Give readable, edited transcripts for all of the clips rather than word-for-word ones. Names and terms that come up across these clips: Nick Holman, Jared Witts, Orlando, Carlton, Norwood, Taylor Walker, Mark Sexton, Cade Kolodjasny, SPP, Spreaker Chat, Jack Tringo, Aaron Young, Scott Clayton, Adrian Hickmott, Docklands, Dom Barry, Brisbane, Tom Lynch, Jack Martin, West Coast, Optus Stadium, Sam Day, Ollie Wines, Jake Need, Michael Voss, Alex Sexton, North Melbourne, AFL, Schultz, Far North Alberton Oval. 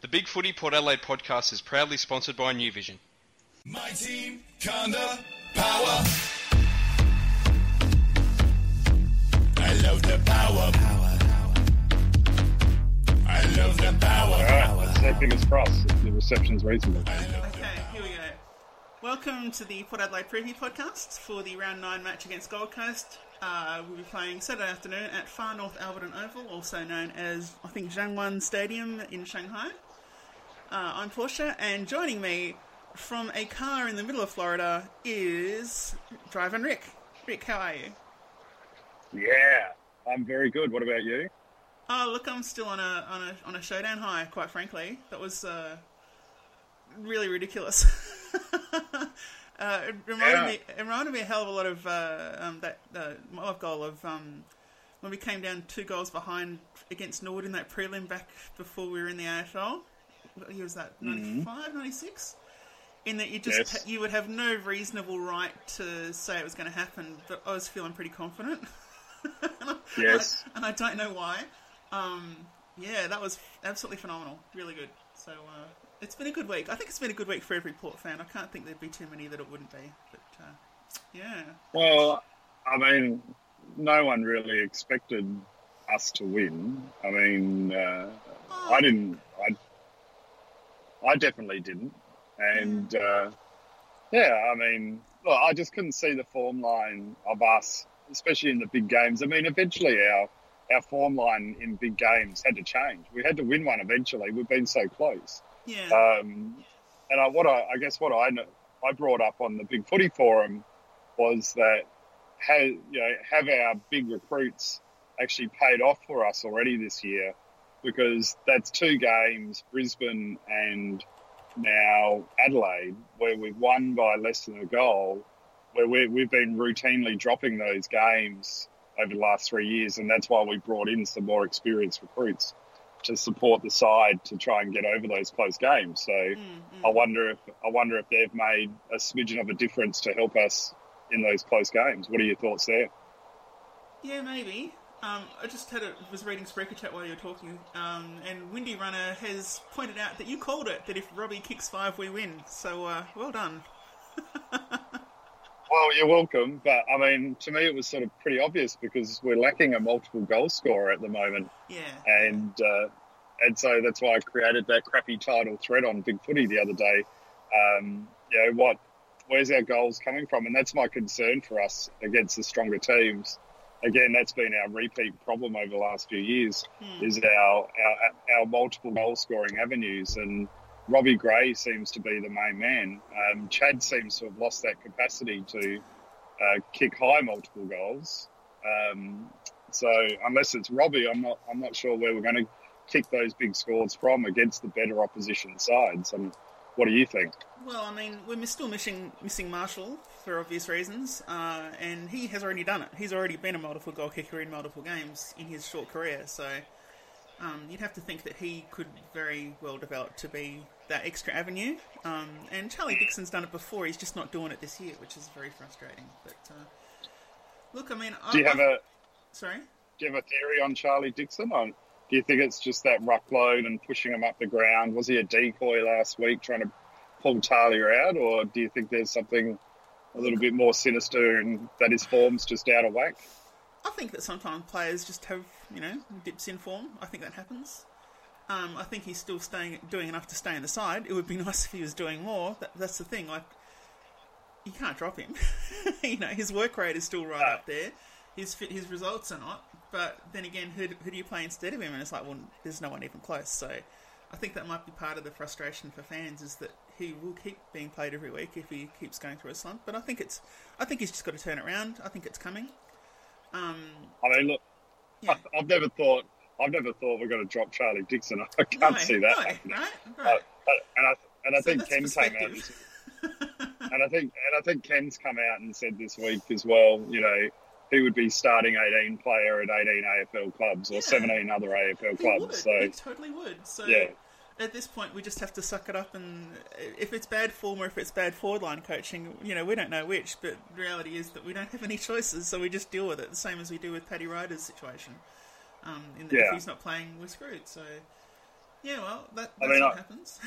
The Big Footy Port Adelaide podcast is proudly sponsored by New Vision. My team, Kanda, power. I love the power. I love the power. All right, let's take fingers crossed. The reception's reasonable. Okay, here we go. Welcome to the Port Adelaide preview podcast for the round 9 match against Gold Coast. We'll be playing Saturday afternoon at Far North Alberton Oval, also known as, I think, Zhangwan Stadium in Shanghai. I'm Portia, and joining me from a car in the middle of Florida is Driving Rick. Rick, how are you? Yeah, I'm very good. What about you? Oh, look, I'm still on a showdown high. Quite frankly, that was really ridiculous. It reminded me a hell of a lot of that Moab goal of when we came down 2 goals behind against Norwood in that prelim back before we were in the AFL. He was that 95, 96. In that you just you would have no reasonable right to say it was going to happen, but I was feeling pretty confident. Yes, and I don't know why. That was absolutely phenomenal, really good. So it's been a good week. I think it's been a good week for every Port fan. I can't think there'd be too many that it wouldn't be. But yeah. Well, I mean, no one really expected us to win. I mean, I didn't. I definitely didn't. And, I mean, well, I just couldn't see the form line of us, especially in the big games. I mean, eventually our form line in big games had to change. We had to win one eventually. We've been so close. Yeah. And I guess what I brought up on the Big Footy Forum was that, have our big recruits actually paid off for us already this year? Because that's 2 games, Brisbane and... now Adelaide, where we've won by less than a goal, where we've been routinely dropping those games over the last 3 years, and that's why we brought in some more experienced recruits to support the side to try and get over those close games. So I wonder if they've made a smidgen of a difference to help us in those close games. What are your thoughts there? Yeah, maybe. I just was reading Spreaker Chat while you were talking, and Windy Runner has pointed out that you called it, that if Robbie kicks 5, we win. So, well done. Well, you're welcome. But, I mean, to me it was sort of pretty obvious because we're lacking a multiple goal scorer at the moment. Yeah. And so that's why I created that crappy title thread on Big Footy the other day. Where's our goals coming from? And that's my concern for us against the stronger teams. Again, that's been our repeat problem over the last few years, is our multiple goal-scoring avenues. And Robbie Gray seems to be the main man. Chad seems to have lost that capacity to kick high multiple goals. So unless it's Robbie, I'm not sure where we're going to kick those big scores from against the better opposition sides. And what do you think? Well, I mean, we're still missing Marshall for obvious reasons, and he has already done it. He's already been a multiple goal kicker in multiple games in his short career, so you'd have to think that he could very well develop to be that extra avenue. And Charlie Dixon's done it before; he's just not doing it this year, which is very frustrating. But look, I mean, do you have a theory on Charlie Dixon? Do you think it's just that ruck load and pushing him up the ground? Was he a decoy last week trying to pull Talia out? Or do you think there's something a little bit more sinister and that his form's just out of whack? I think that sometimes players just have, dips in form. I think that happens. I think he's still doing enough to stay in the side. It would be nice if he was doing more. That's the thing. Like, you can't drop him. His work rate is still right up there. His results are not. But then again, who do you play instead of him? And it's like, well, there's no one even close. So I think that might be part of the frustration for fans is that he will keep being played every week if he keeps going through a slump. But I think he's just got to turn it around. I think it's coming. I've never thought we're going to drop Charlie Dixon. I can't see that. Right. And I think Ken's come out and said this week as well. He would be starting 18 player at 18 AFL clubs or 17 other AFL clubs. He totally would. So at this point, we just have to suck it up. And if it's bad form or if it's bad forward line coaching, we don't know which. But the reality is that we don't have any choices, so we just deal with it, the same as we do with Paddy Ryder's situation. If he's not playing, we're screwed. So Yeah, well, that's what happens.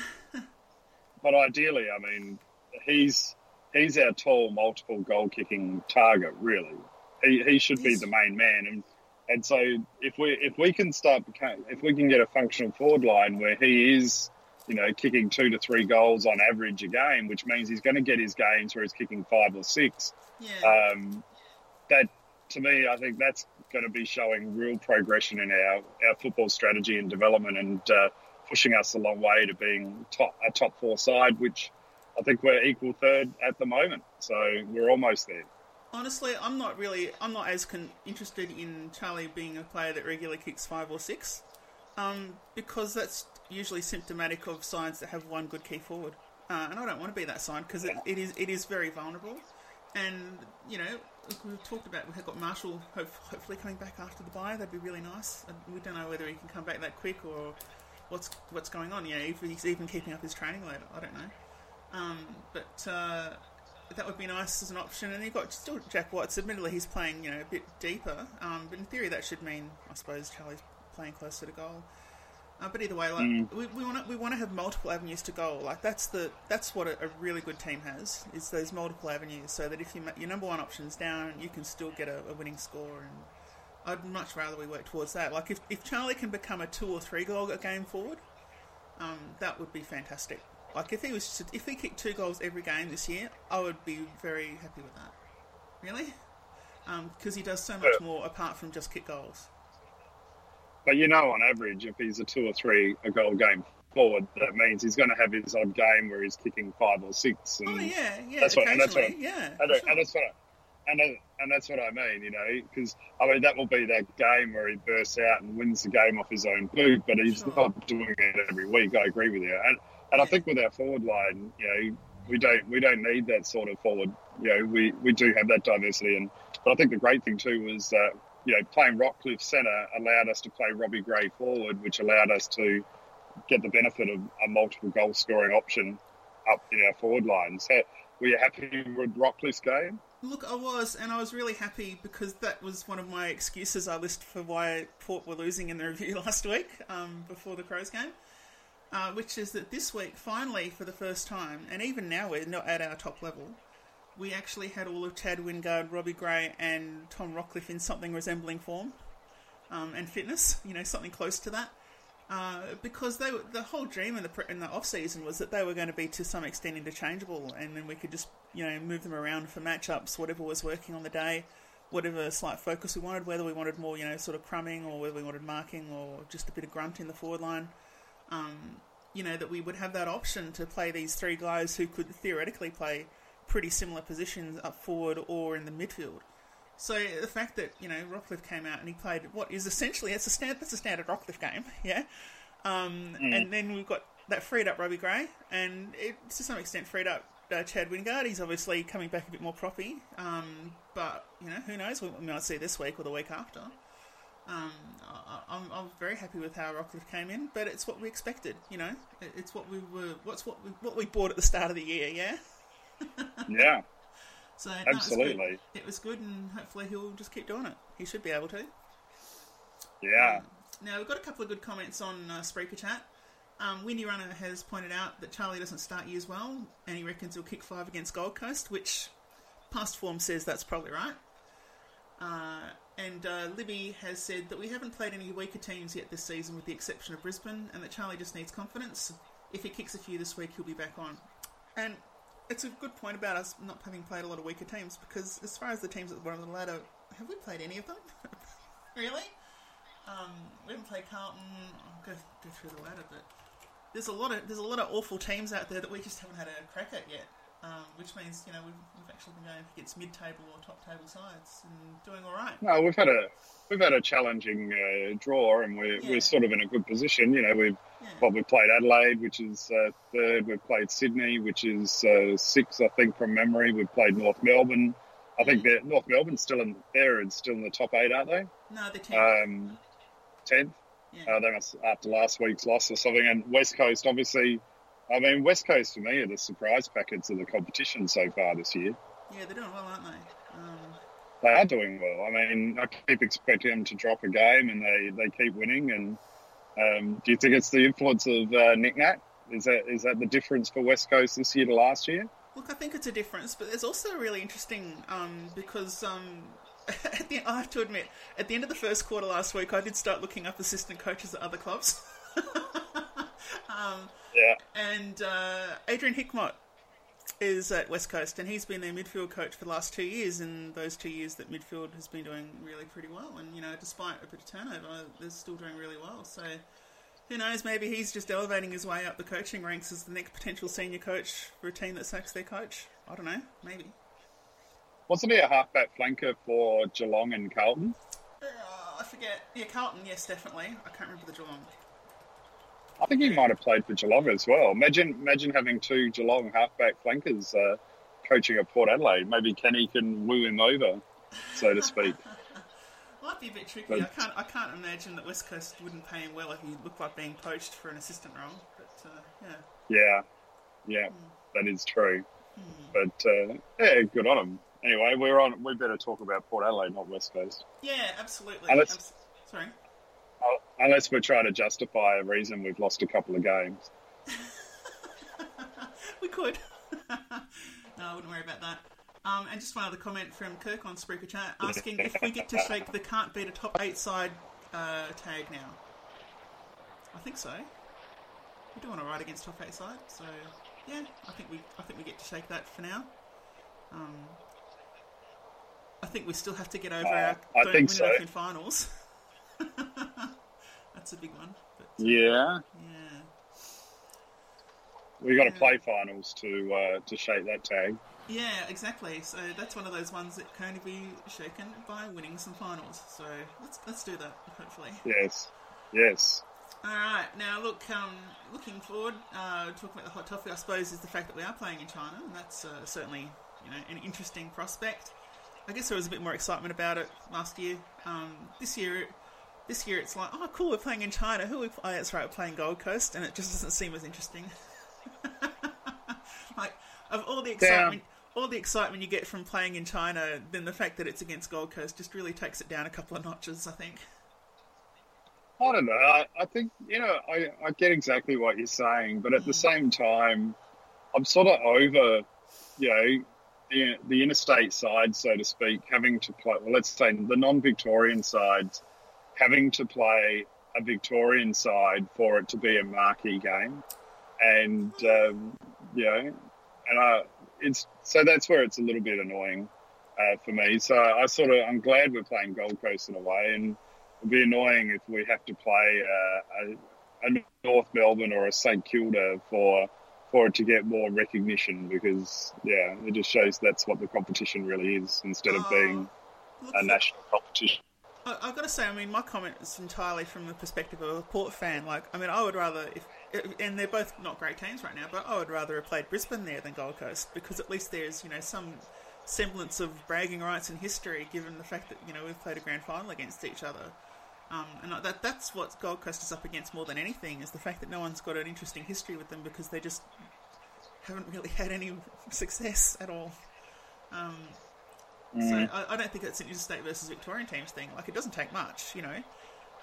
But ideally, I mean, he's our tall, multiple goal-kicking target, really. He should be the main man, and so if we can get a functional forward line where he is, you know, kicking 2 to 3 goals on average a game, which means he's going to get his games where he's kicking 5 or 6. Yeah. That, to me, I think that's going to be showing real progression in our football strategy and development, and pushing us a long way to being a top 4 side, which I think we're equal third at the moment. So we're almost there. Honestly, I'm not as interested in Charlie being a player that regularly kicks 5 or 6, because that's usually symptomatic of sides that have one good key forward, and I don't want to be that side because it is very vulnerable. And you know, we've talked about, we've got Marshall hopefully coming back after the bye. That'd be really nice. We don't know whether he can come back that quick or what's going on. Yeah, if he's even keeping up his training load, I don't know. That would be nice as an option. And you've got still Jack Witts. Admittedly, he's playing, you know, a bit deeper. But in theory, that should mean, I suppose, Charlie's playing closer to goal. But either way, like we want to have multiple avenues to goal. Like that's what a really good team has, is those multiple avenues. So that if your number one option's down, you can still get a winning score. And I'd much rather we work towards that. Like if Charlie can become a 2 or 3 goal a game forward, that would be fantastic. Like if he kicked 2 goals every game this year, I would be very happy with that. Really, because he does so much more apart from just kick goals. But you know, on average, if he's a 2 or 3 a goal game forward, that means he's going to have his odd game where he's kicking 5 or 6. And that's what I mean, you know, because I mean that will be that game where he bursts out and wins the game off his own boot. But he's not doing it every week. I agree with you. And I think with our forward line, you know, we don't need that sort of forward. You know, we do have that diversity. And but I think the great thing too was that, you know, playing Rockliff centre allowed us to play Robbie Gray forward, which allowed us to get the benefit of a multiple goal scoring option up in our forward line. So were you happy with Rockliff's game? Look, I was, and I was really happy because that was one of my excuses I listed for why Port were losing in the review last week, before the Crows game. Which is that this week, finally, for the first time, and even now we're not at our top level, we actually had all of Chad Wingard, Robbie Gray and Tom Rockliff in something resembling form, and fitness, you know, something close to that. Because the whole dream in the off-season was that they were going to be, to some extent, interchangeable, and then we could just, you know, move them around for matchups, whatever was working on the day, whatever slight focus we wanted, whether we wanted more, you know, sort of crumbing, or whether we wanted marking or just a bit of grunt in the forward line. You know, that we would have that option to play these 3 guys who could theoretically play pretty similar positions up forward or in the midfield. So the fact that, you know, Rockliff came out and he played what is essentially, that's a standard Rockliff game, yeah? And then we've got that freed up Robbie Gray, and it, to some extent, freed up Chad Wingard. He's obviously coming back a bit more proppy, but, you know, who knows what we might see this week or the week after. I'm very happy with how Rockliff came in, but it's what we expected, you know. It's what we were, what we bought at the start of the year, yeah. Yeah. So absolutely, no, it was good, and hopefully he'll just keep doing it. He should be able to. Yeah. Now we've got a couple of good comments on Spreaker Chat. Windy Runner has pointed out that Charlie doesn't start years well, and he reckons he'll kick 5 against Gold Coast, which past form says that's probably right. And Libby has said that we haven't played any weaker teams yet this season with the exception of Brisbane, and that Charlie just needs confidence. If he kicks a few this week, he'll be back on. And it's a good point about us not having played a lot of weaker teams, because as far as the teams at the bottom of the ladder, have we played any of them? Really? We haven't played Carlton. I'll go through the ladder, but there's a lot of awful teams out there that we just haven't had a crack at yet. Which means, you know, we've actually been going against mid-table or top-table sides and doing all right. No, we've had a challenging draw, and we're sort of in a good position. You know, we've played Adelaide, which is third. We've played Sydney, which is sixth, I think, from memory. We've played North Melbourne. I think North Melbourne's still in the top 8, aren't they? No, they're 10th. 10th. Yeah. They must, after last week's loss or something. And West Coast, obviously. I mean, West Coast, to me, are the surprise packets of the competition so far this year. Yeah, they're doing well, aren't they? They are doing well. I mean, I keep expecting them to drop a game, and they keep winning. And Do you think it's the influence of Nick Nat? Is that the difference for West Coast this year to last year? Look, I think it's a difference, but it's also really interesting because I have to admit, at the end of the first quarter last week, I did start looking up assistant coaches at other clubs. And Adrian Hickmott is at West Coast, and he's been their midfield coach for the last 2 years, and those 2 years that midfield has been doing really pretty well. And, you know, despite a bit of turnover, they're still doing really well, so... Who knows, maybe he's just elevating his way up the coaching ranks as the next potential senior coach for a team that sacks their coach. I don't know, maybe. Wasn't he a halfback flanker for Geelong and Carlton? I forget. Yeah, Carlton, yes, definitely. I can't remember the Geelong. I think he might have played for Geelong as well. Imagine having two Geelong halfback flankers coaching at Port Adelaide. Maybe Kenny can woo him over, so to speak. Might be a bit tricky. I can't imagine that West Coast wouldn't pay him well if he looked like being poached for an assistant role. But that is true. But good on him. Anyway, we better talk about Port Adelaide, not West Coast. Yeah, absolutely. Unless we're trying to justify a reason we've lost a couple of games. We could. No, I wouldn't worry about that. And just one other comment from Kirk on Spreaker Chat asking if we get to shake the can't beat a top 8 side tag now. I think so. We're doing alright against top 8 side, so yeah, I think we get to shake that for now. I think we still have to get over our don't win enough in finals. That's a big one. But, yeah. We got to play finals to shake that tag. Yeah, exactly. So that's one of those ones that can only be shaken by winning some finals. So let's do that, hopefully. Yes. All right. Now, look, looking forward, talking about the hot topic, I suppose, is the fact that we are playing in China, and that's certainly an interesting prospect. I guess there was a bit more excitement about it last year. This year it's like, oh, cool, we're playing in China. Who are we? Oh, that's right, we're playing Gold Coast, and it just doesn't seem as interesting. Like, of all the excitement, you get from playing in China, then the fact that it's against Gold Coast just really takes it down a couple of notches, I think. I don't know. I think, I get exactly what you're saying, but at the same time, I'm sort of over, the interstate side, so to speak, having to play, well, let's say the non-Victorian sides, having to play a Victorian side for it to be a marquee game. And, so that's where it's a little bit annoying for me. So I'm glad we're playing Gold Coast in a way, and it'd be annoying if we have to play a North Melbourne or a St Kilda for it to get more recognition, because it just shows that's what the competition really is instead of being a national competition. I've got to say, my comment is entirely from the perspective of a Port fan. Like, I would rather and they're both not great teams right now, but I would rather have played Brisbane there than Gold Coast, because at least there's, some semblance of bragging rights in history, given the fact that, we've played a grand final against each other. And that's what Gold Coast is up against more than anything, is the fact that no one's got an interesting history with them, because they just haven't really had any success at all. So I don't think that's an interstate versus Victorian teams thing. Like, it doesn't take much,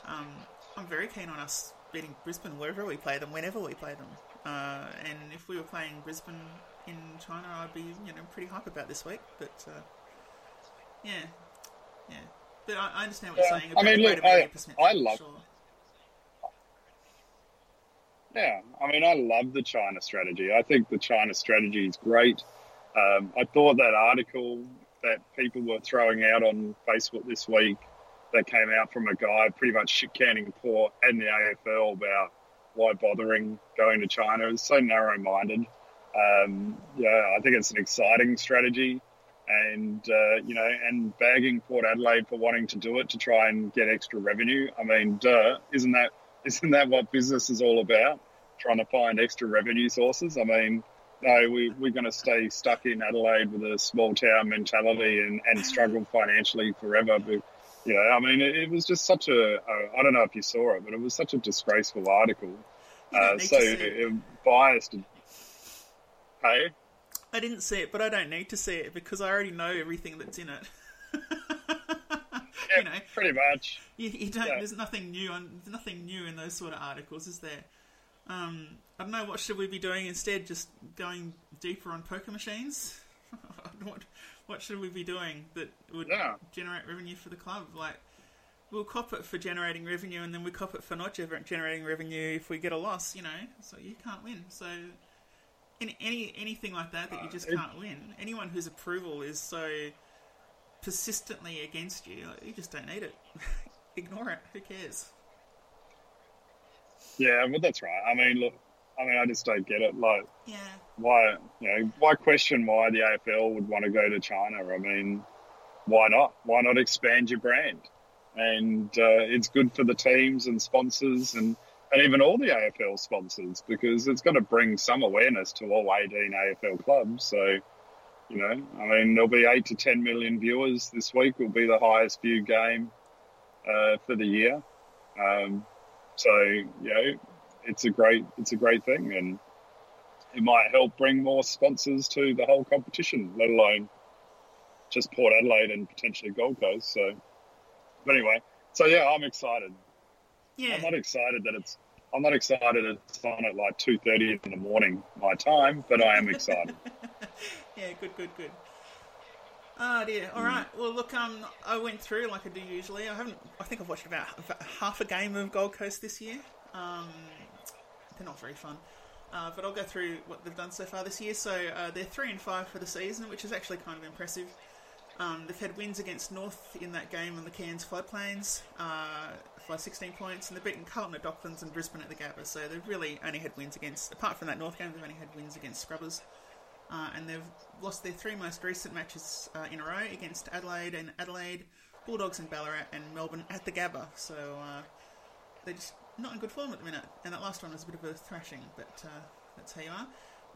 I'm very keen on us beating Brisbane wherever we play them, whenever we play them. And if we were playing Brisbane in China, I'd be, pretty hype about this week. But, But I understand what you're saying. I love the China strategy. I think the China strategy is great. I thought that article that people were throwing out on Facebook this week that came out from a guy pretty much shit-canning Port and the AFL about why bothering going to China. It was so narrow-minded. I think it's an exciting strategy, and, and bagging Port Adelaide for wanting to do it to try and get extra revenue. Isn't that what business is all about, trying to find extra revenue sources? No, we're going to stay stuck in Adelaide with a small-town mentality and struggle financially forever. But, it was just such I don't know if you saw it, but it was such a disgraceful article. Biased. Hey? I didn't see it, but I don't need to see it because I already know everything that's in it. you know, pretty much. You don't. Yeah. There's nothing new on. Nothing new in those sort of articles, is there? I don't know. What should we be doing instead? Just going deeper on poker machines. What should we be doing that would generate revenue for the club? Like, we'll cop it for generating revenue, and then we cop it for not generating revenue if we get a loss. You know, so you can't win. So, in anything like that that you just can't win. Anyone whose approval is so persistently against you, like, you just don't need it. Ignore it. Who cares? Yeah, but that's right. I mean, look. I mean, I just don't get it. Like, why? You know, why question why the AFL would want to go to China? I mean, why not? Why not expand your brand? And it's good for the teams and sponsors, and even all the AFL sponsors, because it's going to bring some awareness to all 18 AFL clubs. So, you know, I mean, there'll be 8 to 10 million viewers this week. Will be the highest viewed game for the year. So, you know, it's a great thing, and it might help bring more sponsors to the whole competition, let alone just Port Adelaide and potentially Gold Coast. So, but anyway, so yeah, I'm excited. Yeah, I'm not excited it's on at like 2:30 in the morning my time, but I am excited. Yeah, good. Oh dear. All right. Well, look, I went through like I do usually. I think I've watched about half a game of Gold Coast this year. They're not very fun, but I'll go through what they've done so far this year. So they're 3-5 for the season, which is actually kind of impressive. They've had wins against North in that game on the Cairns floodplains by 16 points, and they've beaten Carlton at Docklands and Brisbane at the Gabba. So they've really only had wins against, apart from that North game, they've only had wins against Scrubbers. And they've lost their three most recent matches in a row against Adelaide, Bulldogs and Ballarat, and Melbourne at the Gabba. So they're just not in good form at the minute, and that last one was a bit of a thrashing, but that's how you are.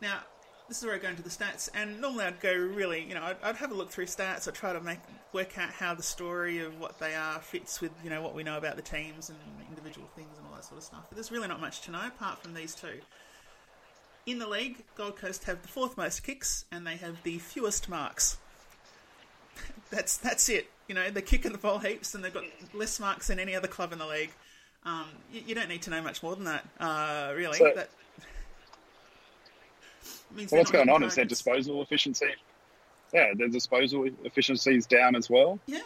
Now, this is where I go into the stats, and normally I'd go really, you know, I'd have a look through stats. I'd try to work out how the story of what they are fits with, you know, what we know about the teams and individual things and all that sort of stuff. But there's really not much to know apart from these two. In the league, Gold Coast have the fourth most kicks, and they have the fewest marks. That's it. You know, they kick in the ball heaps, and they've got less marks than any other club in the league. You don't need to know much more than that, really. So, that means what's going on is their disposal efficiency. Yeah, their disposal efficiency is down as well. Yeah.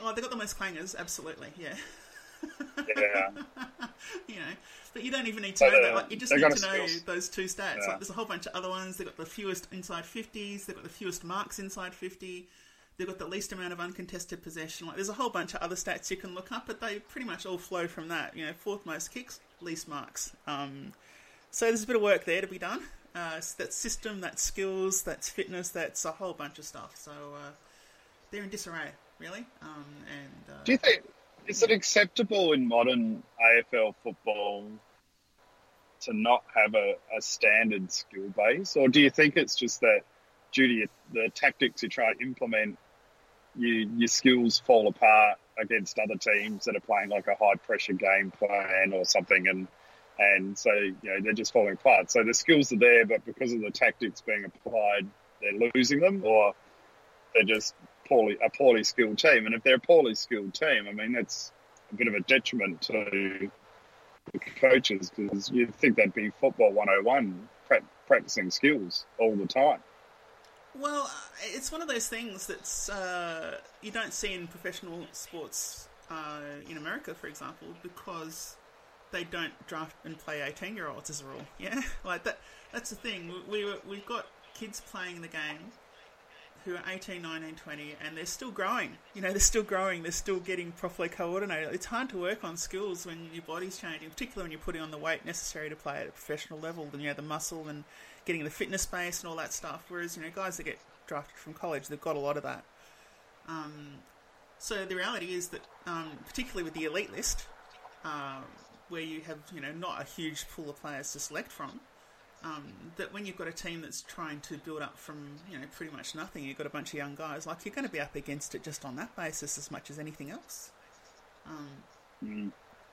Well, they've got the most clangers, absolutely, yeah. Yeah. You know, but you don't even need to know that. Like, you just need to know those two stats. Yeah. Like, there's a whole bunch of other ones. They've got the fewest inside 50s. They've got the fewest marks inside 50. They've got the least amount of uncontested possession. Like, there's a whole bunch of other stats you can look up, but they pretty much all flow from that. You know, fourth most kicks, least marks. So there's a bit of work there to be done. So that's system, that's skills, that's fitness, that's a whole bunch of stuff. So they're in disarray, really. Do you think, is it acceptable in modern AFL football to not have a standard skill base? Or do you think it's just that due to the tactics you try to implement, your skills fall apart against other teams that are playing like a high-pressure game plan or something, and so, you know, they're just falling apart. So the skills are there, but because of the tactics being applied, they're losing them, or they're just a poorly skilled team. And if they're a poorly skilled team, I mean, that's a bit of a detriment to the coaches, because you'd think that'd be football 101, practicing skills all the time. Well, it's one of those things that's you don't see in professional sports in America, for example, because they don't draft and play 18-year-olds as a rule. Yeah, like that. That's the thing. We've got kids playing the game who are 18, 19, 20, and they're still growing. You know, they're still growing. They're still getting properly coordinated. It's hard to work on skills when your body's changing, particularly when you're putting on the weight necessary to play at a professional level. Then you know the muscle and getting the fitness base and all that stuff, whereas, you know, guys that get drafted from college, they've got a lot of that. So the reality is that, particularly with the elite list, where you have, you know, not a huge pool of players to select from, that when you've got a team that's trying to build up from, you know, pretty much nothing, you've got a bunch of young guys, like, you're going to be up against it just on that basis as much as anything else.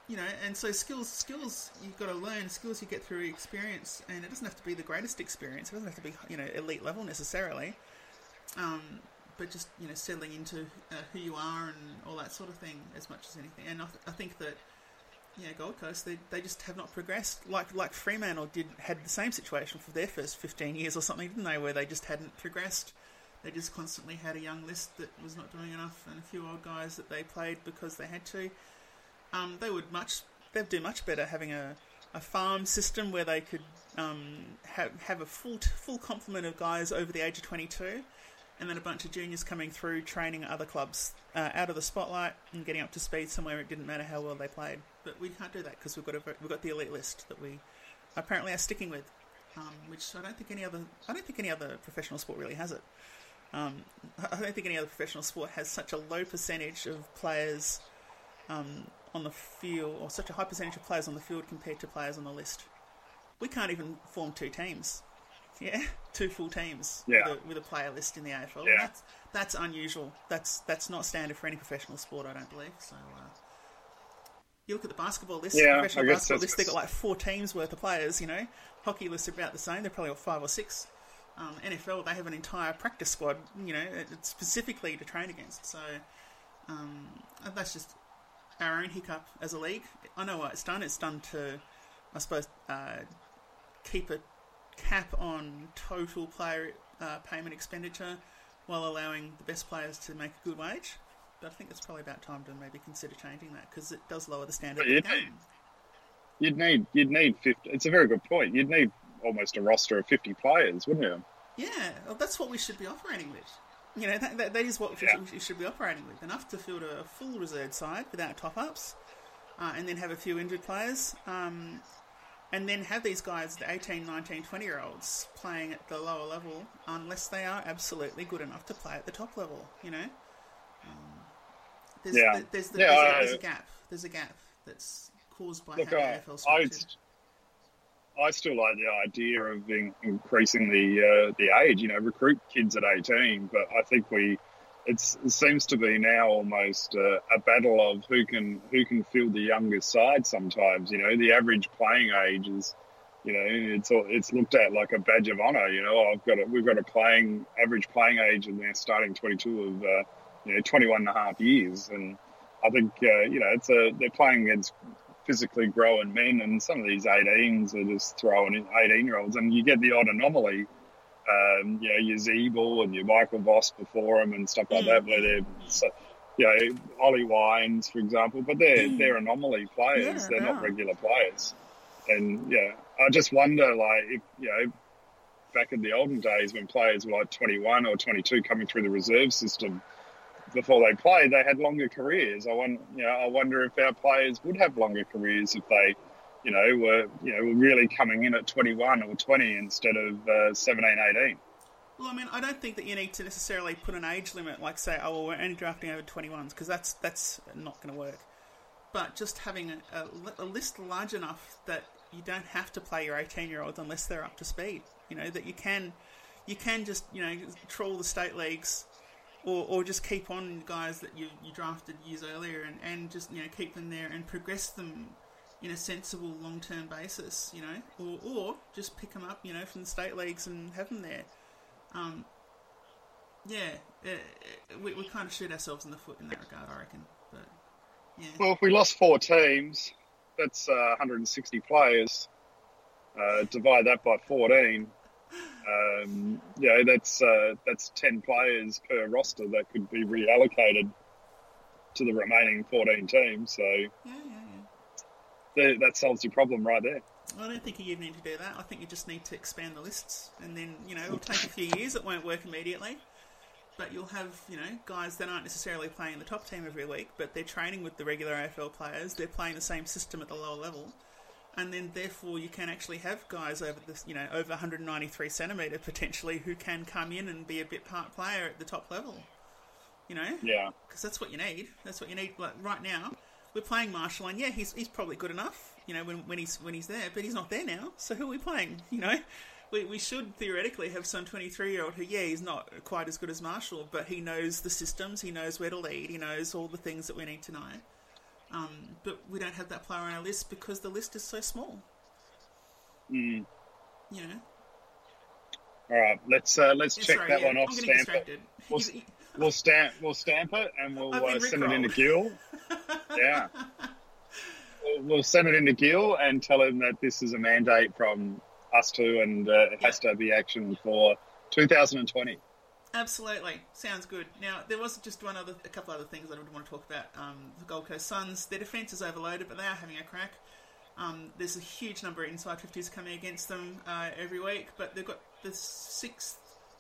You know, and so skills you've got to learn, skills you get through experience, and it doesn't have to be the greatest experience. It doesn't have to be, you know, elite level necessarily. but just, you know, settling into who you are and all that sort of thing as much as anything. And I think that, yeah, Gold Coast, they just have not progressed. Like Fremantle had the same situation for their first 15 years or something, didn't they, where they just hadn't progressed. They just constantly had a young list that was not doing enough and a few old guys that they played because they had to. They'd do much better having a farm system where they could have a full complement of guys over the age of 22, and then a bunch of juniors coming through, training other clubs out of the spotlight and getting up to speed somewhere. It didn't matter how well they played, but we can't do that because we've got the elite list that we apparently are sticking with, which I don't think any other professional sport really has it. I don't think any other professional sport has such a low percentage of players on the field, or such a high percentage of players on the field compared to players on the list. We can't even form two teams. Yeah, two full teams with a player list in the AFL. Yeah. That's unusual. That's not standard for any professional sport, I don't believe. So you look at the basketball list, professional basketball list, they've got like four teams worth of players, you know. Hockey lists are about the same. They're probably got 5 or 6. NFL, they have an entire practice squad, you know, specifically to train against. So that's just our own hiccup as a league. I know why it's done. It's done to, I suppose, keep a cap on total player payment expenditure while allowing the best players to make a good wage. But I think it's probably about time to maybe consider changing that, because it does lower the standard of the game. You'd need 50. It's a very good point. You'd need almost a roster of 50 players, wouldn't you? Yeah, well, that's what we should be operating with. You know, that is what we should be operating with. Enough to field a full reserve side without top-ups, and then have a few injured players, and then have these guys, the 18, 19, 20-year-olds, playing at the lower level unless they are absolutely good enough to play at the top level, you know? There's a gap. There's a gap that's caused by how the AFL structured. I still like the idea of increasing the age, you know, recruit kids at 18, but I think it seems to be now almost a battle of who can field the youngest side sometimes, you know. The average playing age is, you know, it's looked at like a badge of honour, you know. We've got a average playing age and they're starting 22 of, 21 and a half years. And I think, they're playing against physically growing men, and some of these 18s are just throwing in 18-year-olds, and you get the odd anomaly, your Zeeble and your Michael Voss before them and stuff like that, where they're, Ollie Wines, for example, but they're anomaly players, not regular players. And, I just wonder, like, if, back in the olden days when players were like 21 or 22 coming through the reserve system, before they played, they had longer careers. I wonder if our players would have longer careers if they, were really coming in at 21 or 20 instead of 17, 18. Well, I mean, I don't think that you need to necessarily put an age limit, like say, we're only drafting over 21s, because that's not going to work. But just having a list large enough that you don't have to play your 18-year-olds unless they're up to speed. You know, that you can just, trawl the state leagues. Or just keep on guys that you drafted years earlier and just, keep them there and progress them in a sensible long-term basis, or just pick them up, from the state leagues and have them there. We kind of shoot ourselves in the foot in that regard, I reckon. But, yeah. Well, if we lost 4 teams, that's 160 players. Divide that by 14. That's 10 players per roster that could be reallocated to the remaining 14 teams. So that solves your problem right there. I don't think you even need to do that. I think you just need to expand the lists, and then it'll take a few years. It won't work immediately, but you'll have guys that aren't necessarily playing the top team every week, but they're training with the regular AFL players. They're playing the same system at the lower level. And then, therefore, you can actually have guys over this, over 193 centimetre potentially, who can come in and be a bit part player at the top level, because that's what you need. That's what you need. Like right now, we're playing Marshall, and he's probably good enough, when he's there, but he's not there now. So who are we playing? We should theoretically have some 23-year-old who, he's not quite as good as Marshall, but he knows the systems, he knows where to lead, he knows all the things that we need to know. But we don't have that player on our list because the list is so small. Mm. All right, let's check that one off. I'm getting distracted. We'll stamp it and we'll send it into Gil. Yeah. We'll send it into Gil and tell him that this is a mandate from us two and it has to be action for 2020. Absolutely. Sounds good. Now, there was just a couple other things I would want to talk about. The Gold Coast Suns, their defence is overloaded, but they are having a crack. There's a huge number of inside 50s coming against them every week, but they've got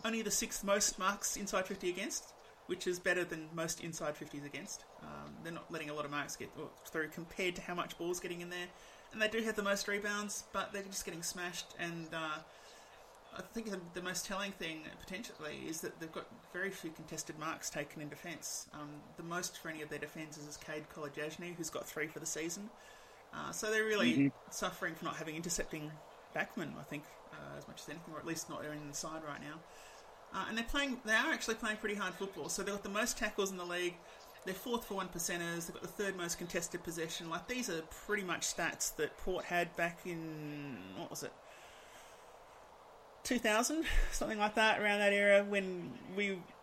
only the sixth most marks inside 50 against, which is better than most inside 50s against. They're not letting a lot of marks get through compared to how much ball's getting in there. And they do have the most rebounds, but they're just getting smashed. And I think the most telling thing, potentially, is that they've got very few contested marks taken in defence. The most for any of their defences is Cade Kolodjasny, who's got 3 for the season. So they're really suffering for not having intercepting backmen, I think, as much as anything, or at least not in the side right now. And they are actually playing pretty hard football. So they've got the most tackles in the league. They're fourth for 1-percenters. They've got the third most contested possession. Like, these are pretty much stats that Port had back in, 2000? Something like that, around that era, when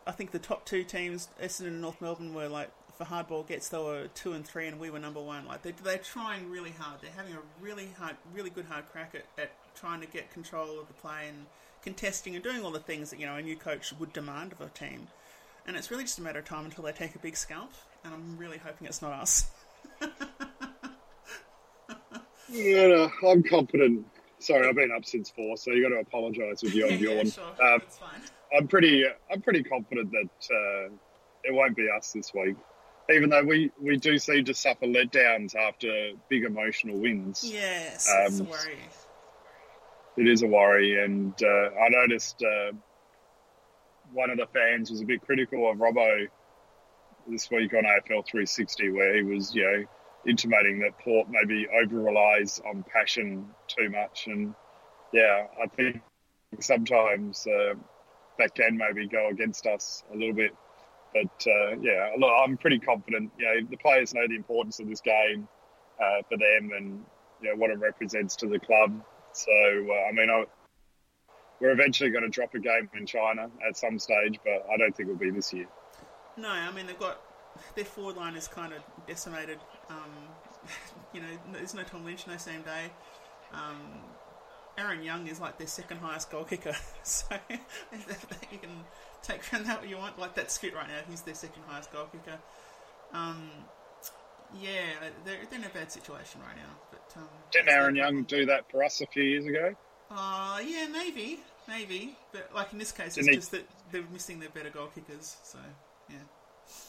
I think the top two teams, Essendon and North Melbourne, were like, for hardball gets, they were 2 and 3 and we were number 1. Like, they're trying really hard. They're having a really good hard crack at trying to get control of the play and contesting and doing all the things that, a new coach would demand of a team. And it's really just a matter of time until they take a big scalp, and I'm really hoping it's not us. No, I'm confident. Sorry, I've been up since 4, so you got to apologise if you're yawn. Sure. That's fine. I'm pretty confident that it won't be us this week, even though we do seem to suffer letdowns after big emotional wins. Yes, it's a worry. It is a worry, and I noticed one of the fans was a bit critical of Robbo this week on AFL 360, where he was, intimating that Port maybe over-relies on passion too much. And, I think sometimes that can maybe go against us a little bit. But, look, I'm pretty confident. The players know the importance of this game for them and, what it represents to the club. So, we're eventually going to drop a game in China at some stage, but I don't think it'll be this year. No, they've got... Their forward line is kind of decimated. There's no Tom Lynch, no Sam Day. Aaron Young is like their second highest goal kicker. So you can take from that what you want. Like, that's fit right now. He's their second highest goal kicker. They're in a bad situation right now. But didn't Aaron Young do that for us a few years ago? Maybe. But like in this case, just that they're missing their better goal kickers. So yeah.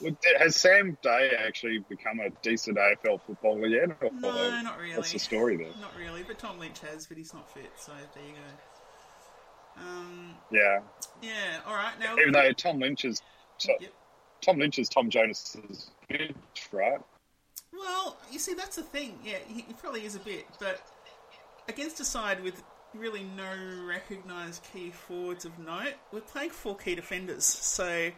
Well, has Sam Day actually become a decent AFL footballer yet? No, not really. What's the story there? Not really, but Tom Lynch has, but he's not fit, so there you go. Yeah, all right. Now, even though Tom Lynch is... Tom Lynch is Tom Jonas's bitch, right? Well, you see, that's the thing. Yeah, he probably is a bit, but against a side with really no recognised key forwards of note, we're playing 4 key defenders, so...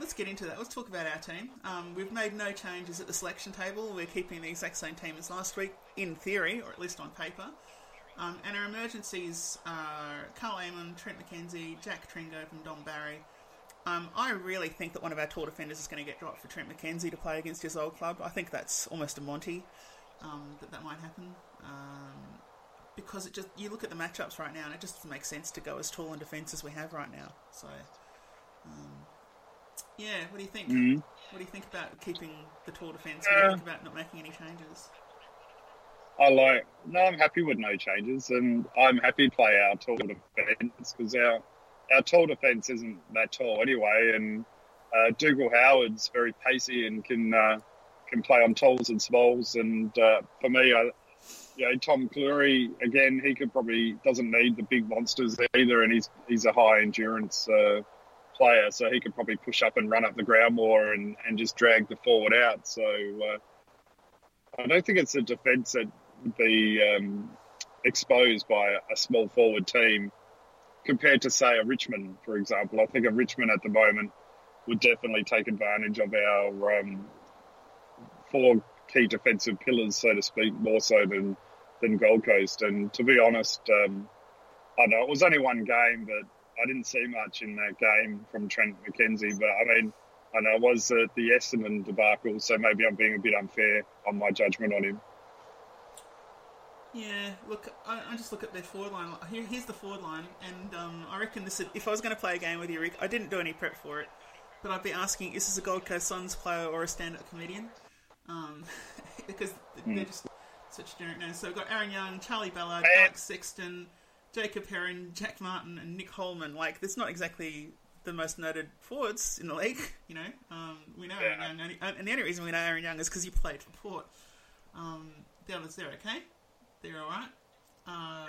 let's get into that. Let's talk about our team. We've made no changes at the selection table. We're keeping the exact same team as last week, in theory, or at least on paper. And our emergencies are Carl Amon, Trent McKenzie, Jack Tringo, and Dom Barry. I really think that one of our tall defenders is going to get dropped for Trent McKenzie to play against his old club. I think that's almost a Monty that might happen. Because you look at the matchups right now and it just doesn't make sense to go as tall in defence as we have right now. So... what do you think? What do you think about keeping the tall defence? What do you think about not making any changes? I'm happy with no changes, and I'm happy to play our tall defence because our tall defence isn't that tall anyway, and Dougal Howard's very pacey and can play on talls and smalls, and for me, Tom Cleary, again, he doesn't need the big monsters either, and he's a high endurance player, so he could probably push up and run up the ground more and just drag the forward out. So I don't think it's a defence that would be exposed by a small forward team compared to, say, a Richmond, for example. I think a Richmond at the moment would definitely take advantage of our 4 key defensive pillars, so to speak, more so than Gold Coast. And to be honest, it was only one game, but I didn't see much in that game from Trent McKenzie, but I mean, I know it was the Essendon debacle, so maybe I'm being a bit unfair on my judgment on him. Yeah, look, I just look at their forward line. Here's the forward line, and I reckon this. If I was going to play a game with you, Rick, I didn't do any prep for it, but I'd be asking, is this a Gold Coast Suns player or a stand-up comedian? Because they're just such generic names. So we've got Aaron Young, Charlie Ballard, Mark Sexton, Jacob Heron, Jack Martin, and Nick Holman. Like, that's not exactly the most noted forwards in the league, you know. We know Aaron Young, and the only reason we know Aaron Young is because he played for Port. The others, they're okay. They're all right.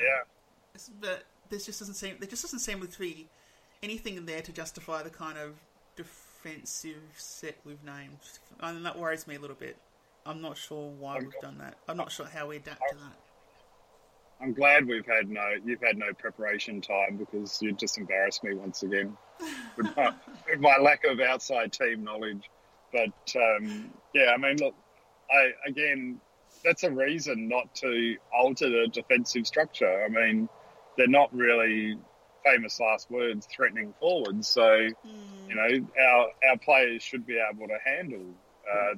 But there just doesn't seem to be anything there to justify the kind of defensive set we've named. And that worries me a little bit. I'm not sure why we've done that. I'm not sure how we adapt to that. I'm glad you've had no preparation time, because you just embarrassed me once again with my lack of outside team knowledge. But I mean, look, that's a reason not to alter the defensive structure. I mean, they're not really, famous last words, threatening forwards. So, you know, our players should be able to handle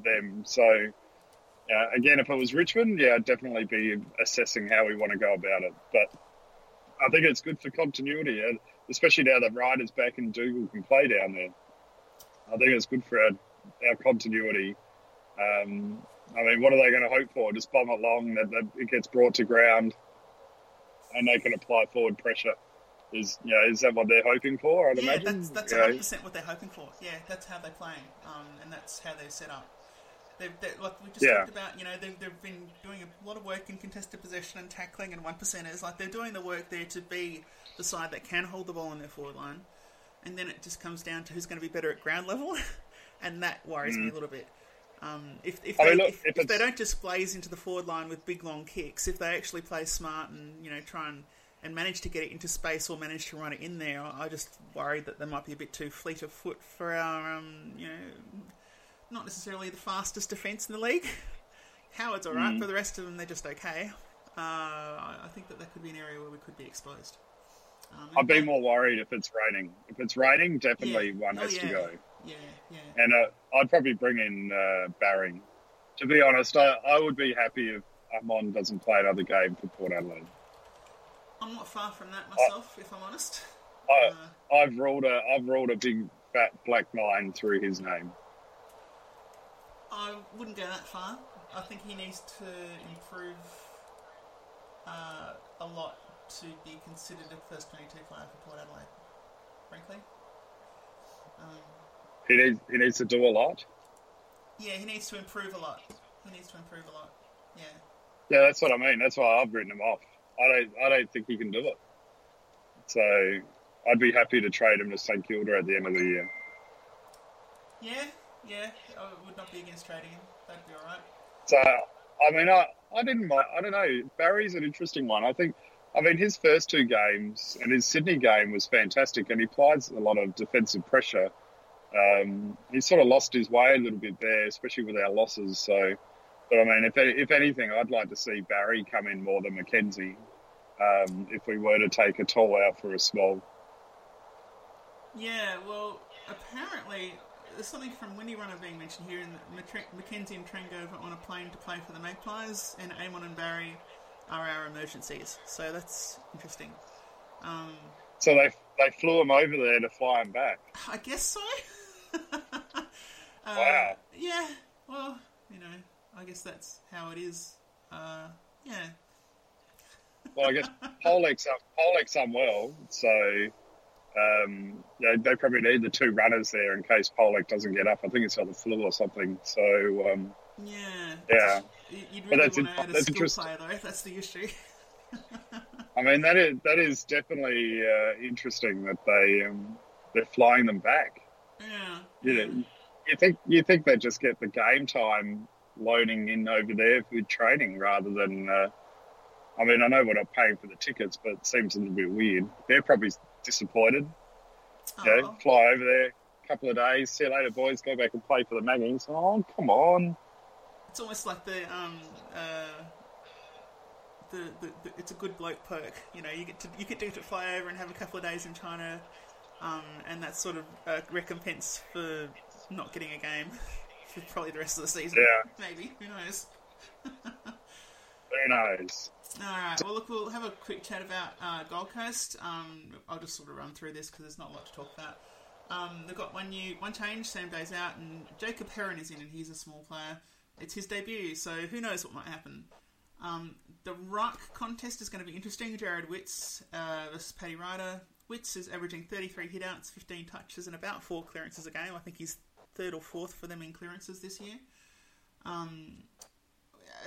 them. So, again, if it was Richmond, I'd definitely be assessing how we want to go about it. But I think it's good for continuity, especially now that Ryder's back and Dougal can play down there. I think it's good for our continuity. I mean, what are they going to hope for? Just bomb it long, that it gets brought to ground and they can apply forward pressure. Is that what they're hoping for? I'd imagine. That's 100% what they're hoping for. Yeah, that's how they're playing, and that's how they're set up. Like we just talked about, you know, they've been doing a lot of work in contested possession and tackling and one percenters. Like, they're doing the work there to be the side that can hold the ball on their forward line, and then it just comes down to who's going to be better at ground level, and that worries me a little bit. If they don't just blaze into the forward line with big long kicks, if they actually play smart and, you know, try and manage to get it into space or manage to run it in there, I just worry that they might be a bit too fleet of foot for our, you know, not necessarily the fastest defence in the league. Howard's all right, but the rest of them, they're just okay. I think that could be an area where we could be exposed. I'd be more worried if it's raining. If it's raining, definitely one has to go. Yeah. And I'd probably bring in Barring. To be honest, I would be happy if Amon doesn't play another game for Port Adelaide. I'm not far from that myself, if I'm honest. I've rolled a big fat black line through his name. I wouldn't go that far. I think he needs to improve a lot to be considered a first 22 player for Port Adelaide, frankly. He needs to do a lot? Yeah, he needs to improve a lot. Yeah. Yeah, that's what I mean. That's why I've written him off. I don't think he can do it. So I'd be happy to trade him to St Kilda at the end of the year. Yeah. I would not be against trading him. That'd be all right. So, I mean, I didn't mind. I don't know. Barry's an interesting one. I think, I mean, his first two games and his Sydney game was fantastic, and he applies a lot of defensive pressure. He sort of lost his way a little bit there, especially with our losses. So, but I mean, if anything, I'd like to see Barry come in more than McKenzie if we were to take a tall out for a small. Yeah, well, apparently there's something from Windy Runner being mentioned here, in that McKenzie and Trengo are on a plane to play for the Magpies, and Amon and Barry are our emergencies. So that's interesting. So they flew him over there to fly him back. I guess so. Wow. Yeah, well, you know, I guess that's how it is. Yeah. Well, I guess Pollock's unwell, so they probably need the two runners there in case Pollock doesn't get up. I think it's on the flu or something. So yeah. You'd really want to add a skill player, though. That's the issue. I mean, that is definitely interesting that they're flying them back. Yeah. You think they just get the game time loading in over there with training rather than I mean, I know we're not paying for the tickets, but it seems a little bit weird. They're probably disappointed. Yeah, fly over there a couple of days, see you later boys, go back and play for the Maggies. Oh, come on. It's almost like the it's a good bloke perk. You know, you get to fly over and have a couple of days in China, and that's sort of a recompense for not getting a game for probably the rest of the season. Yeah. Maybe, who knows? Who knows? All right. Well, look, we'll have a quick chat about Gold Coast. I'll just sort of run through this because there's not a lot to talk about. They've got one change. Sam Day's out, and Jacob Heron is in, and he's a small player. It's his debut, so who knows what might happen. The ruck contest is going to be interesting. Jared Witts versus Paddy Ryder. Witts is averaging 33 hit-outs, 15 touches, and about 4 clearances a game. I think he's third or fourth for them in clearances this year.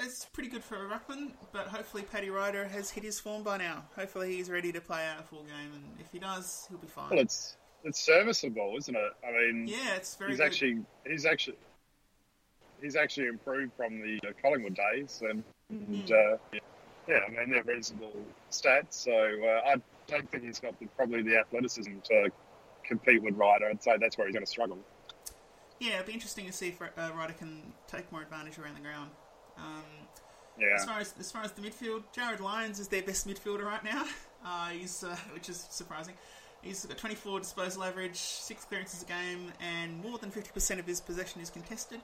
It's pretty good for a ruckman, but hopefully Paddy Ryder has hit his form by now. Hopefully he's ready to play out a full game, and if he does, he'll be fine. Well, it's serviceable, isn't it? I mean, yeah, it's very. He's good. He's actually improved from the Collingwood days, and yeah, I mean they're reasonable stats. So I don't think he's got probably the athleticism to compete with Ryder. I'd say that's where he's going to struggle. Yeah, it'd be interesting to see if Ryder can take more advantage around the ground. Yeah. As far as the midfield, Jared Lyons is their best midfielder right now. He's which is surprising. He's got 24 disposal average, 6 clearances a game, and more than 50% of his possession is contested.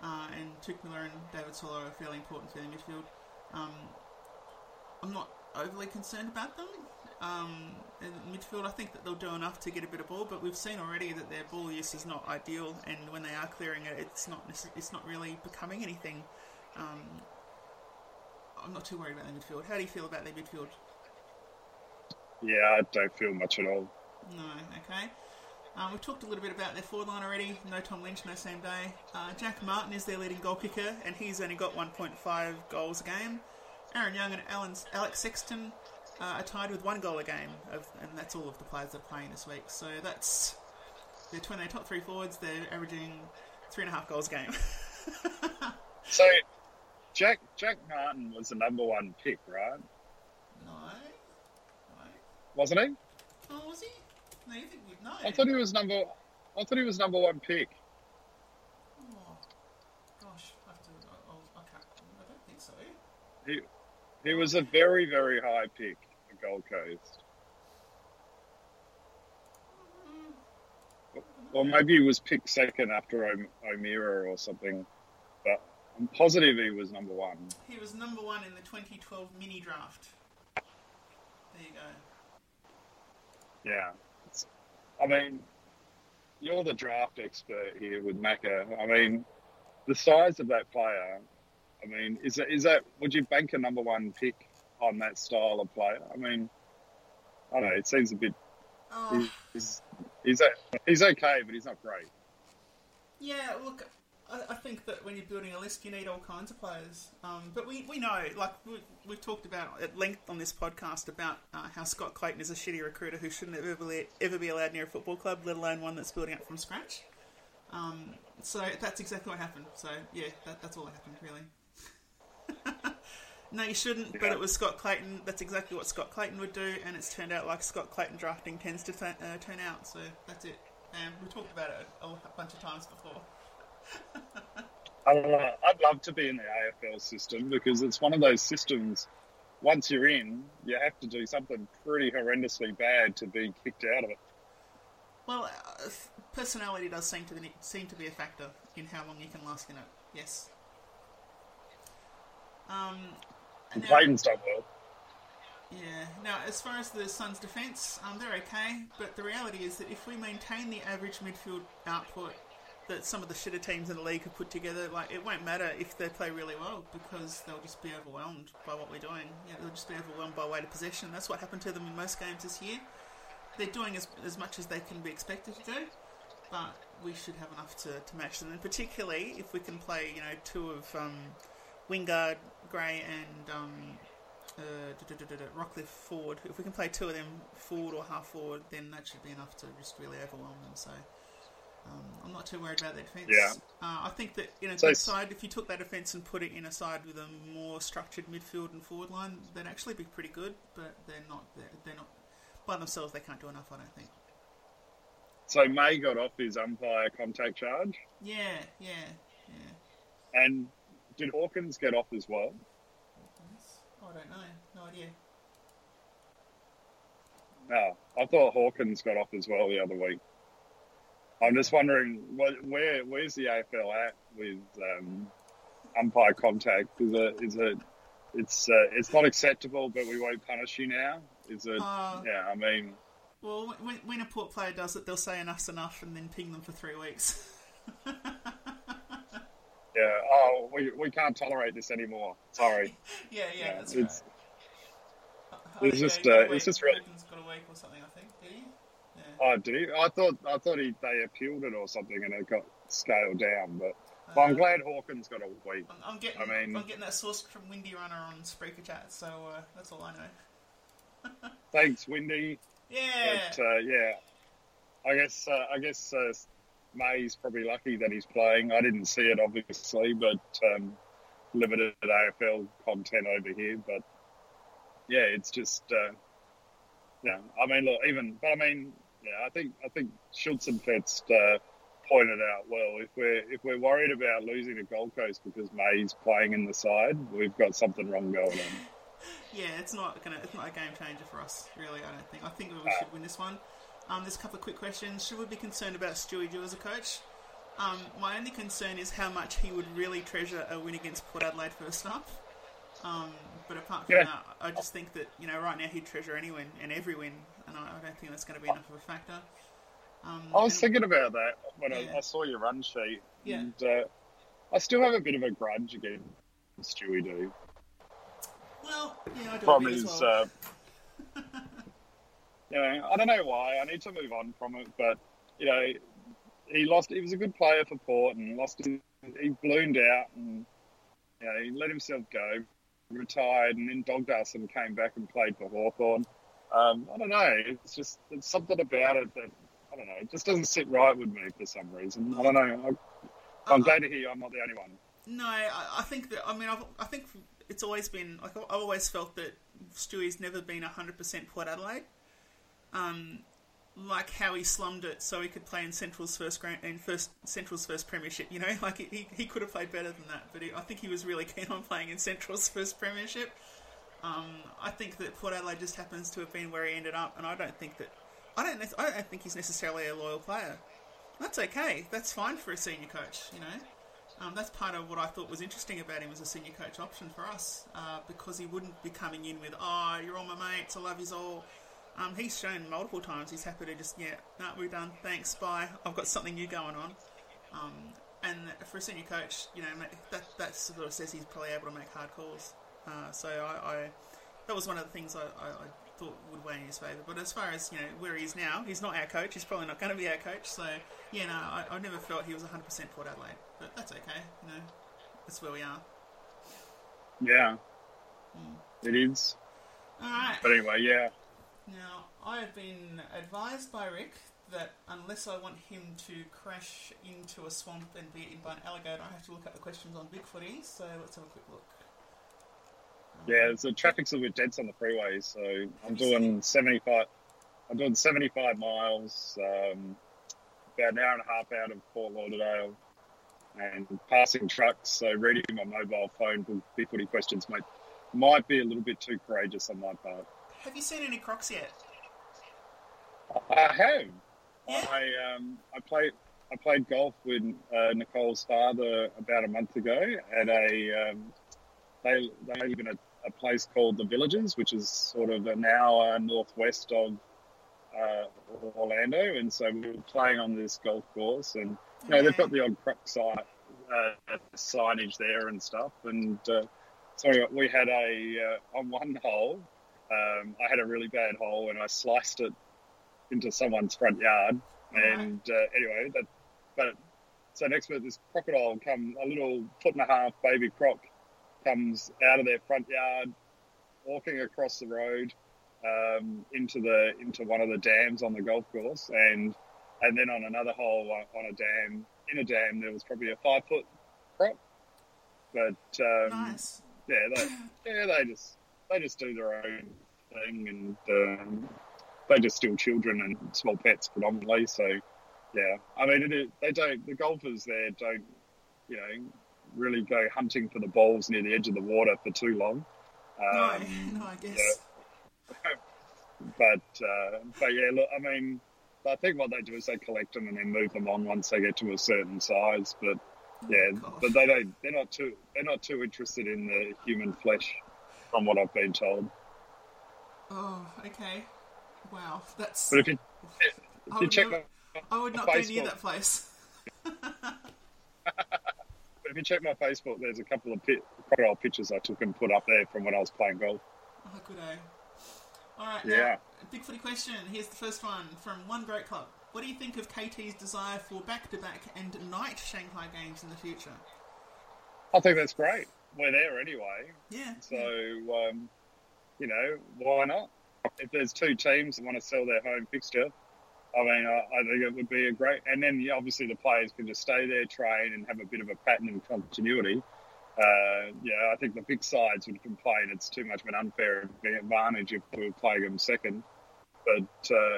And Tuke Miller and David Solo are fairly important for their midfield. I'm not overly concerned about them. In midfield, I think that they'll do enough to get a bit of ball, but we've seen already that their ball use is not ideal, and when they are clearing it, it's not really becoming anything. I'm not too worried about their midfield. How do you feel about their midfield? Yeah, I don't feel much at all. No, okay. We've talked a little bit about their forward line already. No Tom Lynch, no Sam Day. Jack Martin is their leading goal kicker, and he's only got 1.5 goals a game. Aaron Young and Alex Sexton are tied with 1 goal a game, and that's all of the players they're playing this week. So that's between their top 3 forwards, they're averaging 3.5 goals a game. So Jack Martin was the number 1 pick, right? No. Wasn't he? Oh, was he? No, you think you'd know. I thought he was number 1 pick. Oh, gosh, I don't think so. He was a very, very high pick for Gold Coast. Or maybe he was picked second after O'Meara or something. But I'm positive he was number 1. He was number 1 in the 2012 mini draft. There you go. Yeah. I mean, you're the draft expert here with Macca. I mean, the size of that player, I mean, is that would you bank a number 1 pick on that style of player? I mean, I don't know, it seems a bit... Oh. He's okay, but he's not great. Yeah, look, I think that when you're building a list, you need all kinds of players. But we know, like, we've talked about at length on this podcast about how Scott Clayton is a shitty recruiter who shouldn't ever be allowed near a football club, let alone one that's building up from scratch. So that's exactly what happened. So, yeah, that's all that happened, really. No, you shouldn't, but it was Scott Clayton. That's exactly what Scott Clayton would do, and it's turned out like Scott Clayton drafting tends to turn out. So that's it. And we talked about it a bunch of times before. I'd love to be in the AFL system because it's one of those systems, once you're in, you have to do something pretty horrendously bad to be kicked out of it. Well, personality does seem to be a factor in how long you can last in it, yes. And Clayton's done well. Yeah. Now, as far as the Suns' defence, they're okay, but the reality is that if we maintain the average midfield output that some of the shitter teams in the league have put together, like, it won't matter if they play really well because they'll just be overwhelmed by what we're doing. Yeah, they'll just be overwhelmed by weight of possession. That's what happened to them in most games this year. They're doing as much as they can be expected to do, but we should have enough to match them. And particularly if we can play, you know, 2 of Wingard, Gray and Rockliff forward. If we can play 2 of them forward or half forward, then that should be enough to just really overwhelm them. So I'm not too worried about their defence. Yeah. I think that in a good side, if you took that defence and put it in a side with a more structured midfield and forward line, they'd actually be pretty good. But they're not by themselves. They can't do enough, I don't think. So May got off his umpire contact charge. Yeah. And did Hawkins get off as well? Hawkins? I don't know. No idea. No, I thought Hawkins got off as well the other week. I'm just wondering where's the AFL at with umpire contact? It's not acceptable, but we won't punish you now. Is it? Yeah, I mean. Well, when a Port player does it, they'll say enough's enough and then ping them for 3 weeks. Yeah. Oh, we can't tolerate this anymore. Sorry. yeah. That's right. It's just really. Hawkins got a week or something, I think. Did he? Yeah. Oh, did he? I thought they appealed it or something and it got scaled down. But I'm glad Hawkins got a week. I'm getting that source from Windy Runner on Spreaker Chat, so that's all I know. Thanks, Windy. Yeah. But, yeah. I guess May's probably lucky that he's playing. I didn't see it obviously, but limited AFL content over here, but. Yeah, it's just, yeah. I mean, look, yeah. I think Schultz and Fetz pointed out well. If we're worried about losing to Gold Coast because May's playing in the side, we've got something wrong going on. Yeah, it's not a game changer for us, really. I don't think. I think we should win this one. There's a couple of quick questions. Should we be concerned about Stewie Dew as a coach? My only concern is how much he would really treasure a win against Port Adelaide first up. But apart from that, I just think that, you know, right now he'd treasure any win and every win, and I don't think that's going to be enough of a factor. I was thinking about that when I saw your run sheet, and I still have a bit of a grudge against Stewie Dew. Well, yeah, I do. From his, well. You know, I don't know why. I need to move on from it, but you know, he lost. He was a good player for Port, and he bloomed out, and you know, he let himself go. Retired and then dogged us and came back and played for Hawthorn. I don't know. It's just it's something about it that, I don't know, it just doesn't sit right with me for some reason. I don't know. I'm glad to hear I'm not the only one. No, I think that, I mean, I think it's always been, like, I've always felt that Stewie's never been 100% Port Adelaide. Like how he slummed it so he could play in Central's first premiership, you know, like he could have played better than that, but I think he was really keen on playing in Central's first premiership. I think that Port Adelaide just happens to have been where he ended up, and I don't think he's necessarily a loyal player. That's okay. That's fine for a senior coach, you know. That's part of what I thought was interesting about him as a senior coach option for us, because he wouldn't be coming in with, oh, you're all my mates, I love you all. He's shown multiple times he's happy to just, we're done, thanks, bye, I've got something new going on. And for a senior coach, you know, that sort of says he's probably able to make hard calls. So that was one of the things I thought would weigh in his favour. But as far as, you know, where he is now, he's not our coach, he's probably not going to be our coach. So, I never felt he was 100% Port Adelaide, but that's okay, you know, that's where we are. Yeah, It is. All right. But anyway, yeah. Now, I have been advised by Rick that unless I want him to crash into a swamp and be eaten by an alligator, I have to look up the questions on Big Footy, so let's have a quick look. Yeah, the traffic's a bit dense on the freeway, so I'm doing 75. I'm doing 75 miles, about an hour and a half out of Fort Lauderdale, and passing trucks. So reading my mobile phone for Big Footy questions might be a little bit too courageous on my part. Have you seen any crocs yet? I have. Yeah. I played golf with Nicole's father about a month ago at a they live in a place called the Villages, which is sort of an hour northwest of Orlando, and so we were playing on this golf course, and you know they've got the odd croc signage there and stuff, and so we had a on one hole. I had a really bad hole and I sliced it into someone's front yard. And anyway, so next minute this crocodile a little 1.5 baby croc comes out of their front yard, walking across the road into one of the dams on the golf course, and then on another hole in a dam there was probably a 5-foot croc. But nice. They just do their own thing, and they just steal children and small pets predominantly. So, yeah, I mean, the golfers there don't, you know, really go hunting for the balls near the edge of the water for too long. No, I guess. Yeah. But yeah, look, I mean, I think what they do is they collect them and then move them on once they get to a certain size. But yeah, but they don't. They're not too interested in the human flesh, from what I've been told. Oh, okay. Wow, that's. But if you check, I would not go near that place. But if you check my Facebook, there's a couple of crocodile pictures I took and put up there from when I was playing golf. Oh, good day. All right, yeah. Now, Big Footy question. Here's the first one from One Great Club. What do you think of KT's desire for back-to-back and night Shanghai games in the future? I think that's great. We're there anyway. Yeah. So, yeah. You know, why not? If there's two teams that want to sell their home fixture, I mean, I think it would be a great... And then, obviously, the players can just stay there, train, and have a bit of a pattern and continuity. Yeah, I think the big sides would complain it's too much of an unfair advantage if we were playing them second. But,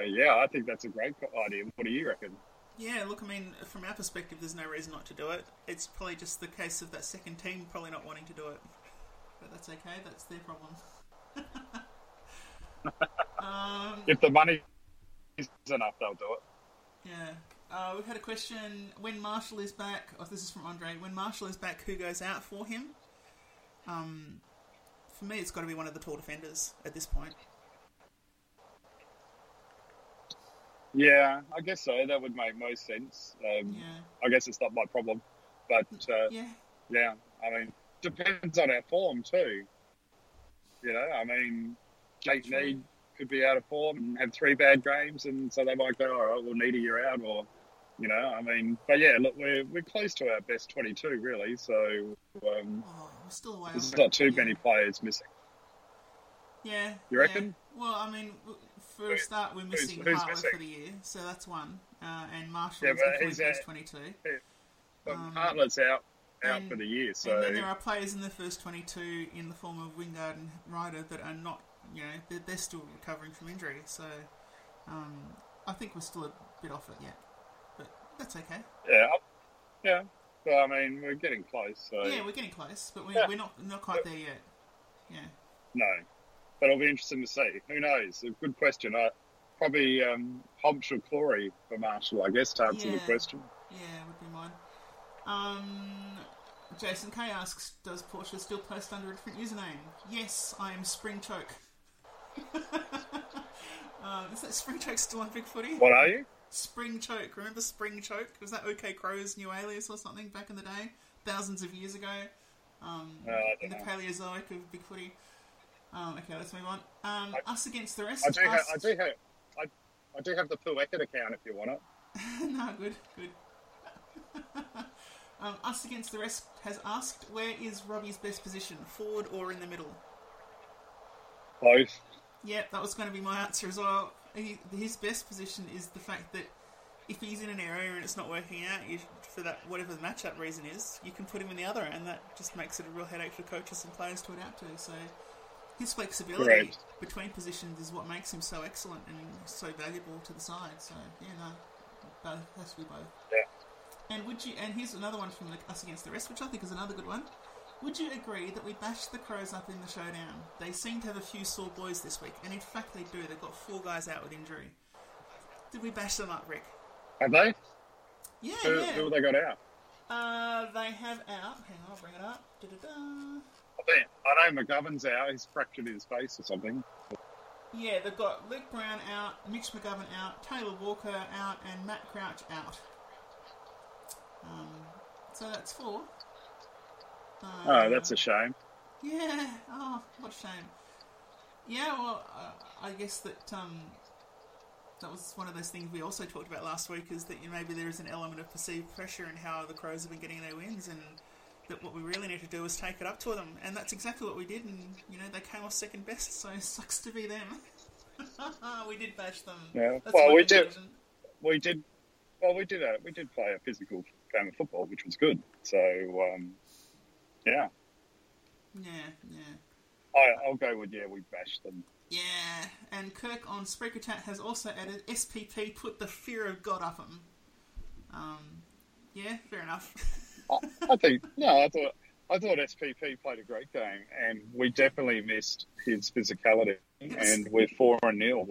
yeah, I think that's a great idea. What do you reckon? Yeah, look, I mean, from our perspective, there's no reason not to do it. It's probably just the case of that second team probably not wanting to do it. But that's okay. That's their problem. If the money is enough, they'll do it. Yeah. We've had a question. When Marshall is back... Oh, this is from Andre. When Marshall is back, who goes out for him? For me, it's got to be one of the tall defenders at this point. Yeah, I guess so. That would make most sense. I guess it's not my problem. But, yeah, I mean, depends on our form too. You know, I mean, Jake Need could be out of form and have three bad games, and so they might go, all right, we'll need a year out, or, you know, I mean. But, yeah, look, we're close to our best 22, really, so we're still away. There's not too many players missing. Yeah. You reckon? Yeah. Well, I mean, for a start, we're missing Hartler for the year, so that's one. And Marshall is definitely first 22. Yeah. Well, Hartler's out for the year, so... And then there are players in the first 22 in the form of Wingard and Ryder that are not, you know, they're still recovering from injury, so I think we're still a bit off it yet. But that's okay. Yeah. Yeah. Well, I mean, we're getting close, so... Yeah, we're getting close, but we're not quite there yet. Yeah. No. But it'll be interesting to see. Who knows? A good question. Probably Hobbs or Clory for Marshall, I guess, to answer the question. Yeah, would be mine. Jason K asks, does Porsche still post under a different username? Yes, I am Springchoke. Is that Springchoke still on Big Footy? What are you? Springchoke. Remember Springchoke? Was that OK Crow's new alias or something back in the day? Thousands of years ago. In the Paleozoic of Big Footy. Okay, let's move on. Us against the rest. I do have the Poo Eckert account if you want it. No, good. Us against the rest has asked, where is Robbie's best position, forward or in the middle? Both. Yeah, that was going to be my answer as well. His best position is the fact that if he's in an area and it's not working out for that whatever the matchup reason is, you can put him in the other, and that just makes it a real headache for coaches and players to adapt to. So his flexibility between positions is what makes him so excellent and so valuable to the side. So, yeah, no, it has to be both. Yeah. And would you? And here's another one from Us Against the Rest, which I think is another good one. Would you agree that we bashed the Crows up in the showdown? They seem to have a few sore boys this week, and in fact they do. They've got four guys out with injury. Did we bash them up, Rick? Have they? Yeah, Who have they got out? They have out... Hang on, I'll bring it up. Da-da-da. I know McGovern's out. He's fractured his face or something. Yeah, they've got Luke Brown out, Mitch McGovern out, Taylor Walker out, and Matt Crouch out. So that's four. Oh, that's a shame. Yeah. Oh, what a shame. Yeah, well, I guess that was one of those things we also talked about last week, is that maybe there is an element of perceived pressure in how the Crows have been getting their wins, and that what we really need to do is take it up to them. And that's exactly what we did. And, you know, they came off second best, so it sucks to be them. We did bash them. Yeah. Well, we did play a physical game of football, which was good. So, yeah. Yeah. I'll go with, we bashed them. Yeah. And Kirk on Spreaker Chat has also added, SPP put the fear of God up them. Yeah, fair enough. I think, no, I thought I thought SPP played a great game, and we definitely missed his physicality. And we're 4-0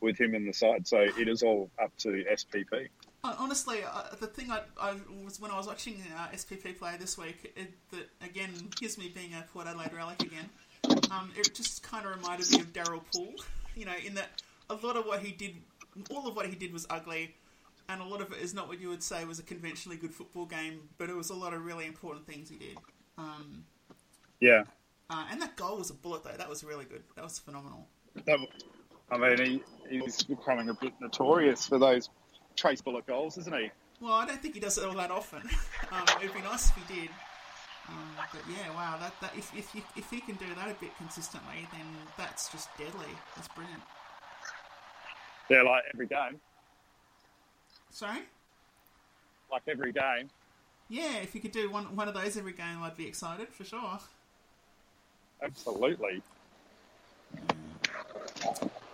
with him in the side, so it is all up to SPP. Honestly, the thing I was when I was watching SPP play this week, that again, here's me being a Port Adelaide relic again. It just kind of reminded me of Daryl Poole, you know, in that a lot of what he did, all of what he did was ugly, and a lot of it is not what you would say was a conventionally good football game, but it was a lot of really important things he did. And that goal was a bullet, though. That was really good. That was phenomenal. I mean, he's becoming a bit notorious for those trace bullet goals, isn't he? Well, I don't think he does it all that often. It would be nice if he did. But yeah, wow, that if he can do that a bit consistently, then that's just deadly. That's brilliant. Yeah, like every game. Sorry? Like every game. Yeah, if you could do one of those every game, I'd be excited for sure. Absolutely.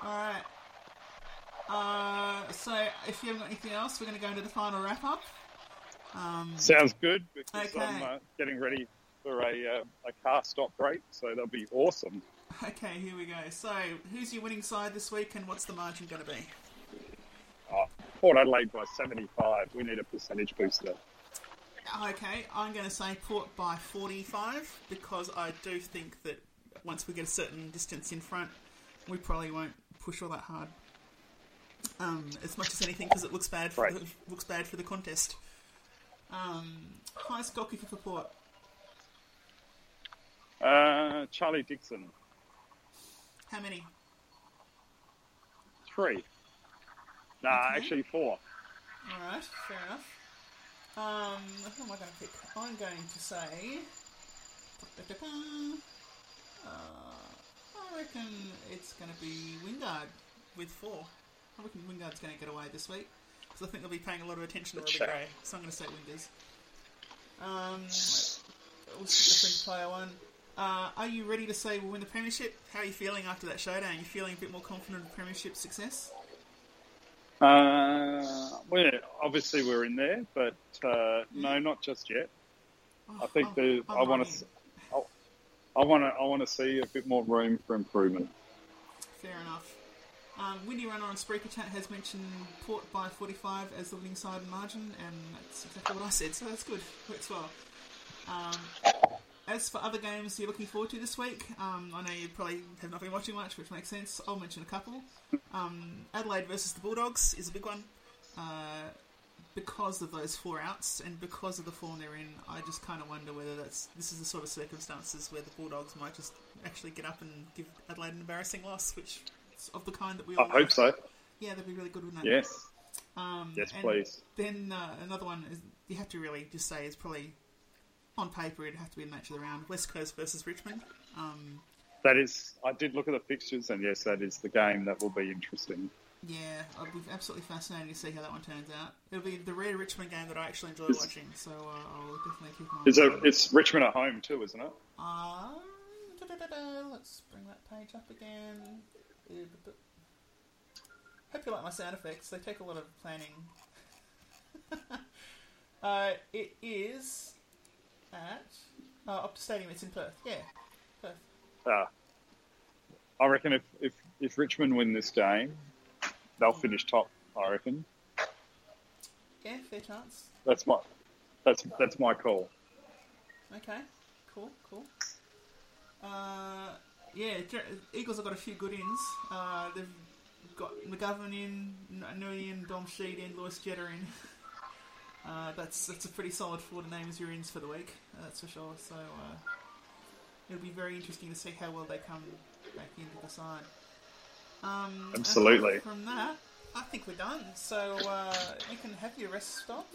Alright. So if you haven't got anything else, we're going to go into the final wrap up. Sounds good, because okay. I'm getting ready for a car stop break, so that'll be awesome. Okay, here we go. So, who's your winning side this week, and what's the margin going to be? Port Adelaide by 75. We need a percentage booster. Okay, I'm going to say Port by 45, because I do think that once we get a certain distance in front, we probably won't push all that hard. As much as anything, because it looks bad for the contest. Highest goal kicker for Port? Charlie Dixon. How many? 3. Actually 4. Alright, fair enough. Who am I going to pick? I'm going to say... I reckon it's going to be Wingard with 4. I reckon Wingard's going to get away this week. Because I think they'll be paying a lot of attention to Robbie Gray. So I'm going to say Wingers. What's the player one? Are you ready to say we'll win the premiership? How are you feeling after that showdown? You feeling a bit more confident of premiership success? Obviously we're in there, but no, not just yet. I want to see a bit more room for improvement. Fair enough. Windy Runner on Spreaker Chat has mentioned Port by 45 as the winning side margin, and that's exactly what I said, so that's good. Works well. As for other games you're looking forward to this week, I know you probably have not been watching much, which makes sense. I'll mention a couple. Adelaide versus the Bulldogs is a big one. Because of those 4 outs and because of the form they're in, I just kind of wonder whether this is the sort of circumstances where the Bulldogs might just actually get up and give Adelaide an embarrassing loss, which... of the kind that we all I hope so. Yeah, that'd be really good, wouldn't it? Yes. Yes, please. Then another one is, you have to really just say is probably on paper it'd have to be a match of the round. West Coast versus Richmond. That is, I did look at the fixtures, and yes, that is the game that will be interesting. Yeah, it'll be absolutely fascinating to see how that one turns out. It'll be the rare Richmond game that I actually enjoy watching, so I'll definitely keep my eye on it. It's Richmond at home too, isn't it? Let's bring that page up again. Hope you like my sound effects. They take a lot of planning. It is at Optus Stadium. It's in Perth. Yeah, Perth. I reckon if Richmond win this game, they'll finish top. I reckon. Yeah, fair chance. That's my call. Okay, cool. Yeah, Eagles have got a few good ins. They've got McGovern in, Nui in, Dom Sheed in, Lewis Jetta in. That's a pretty solid 4 to name as your ins for the week, that's for sure. So it'll be very interesting to see how well they come back into the side. Absolutely. From that, I think we're done. So you can have your rest stop.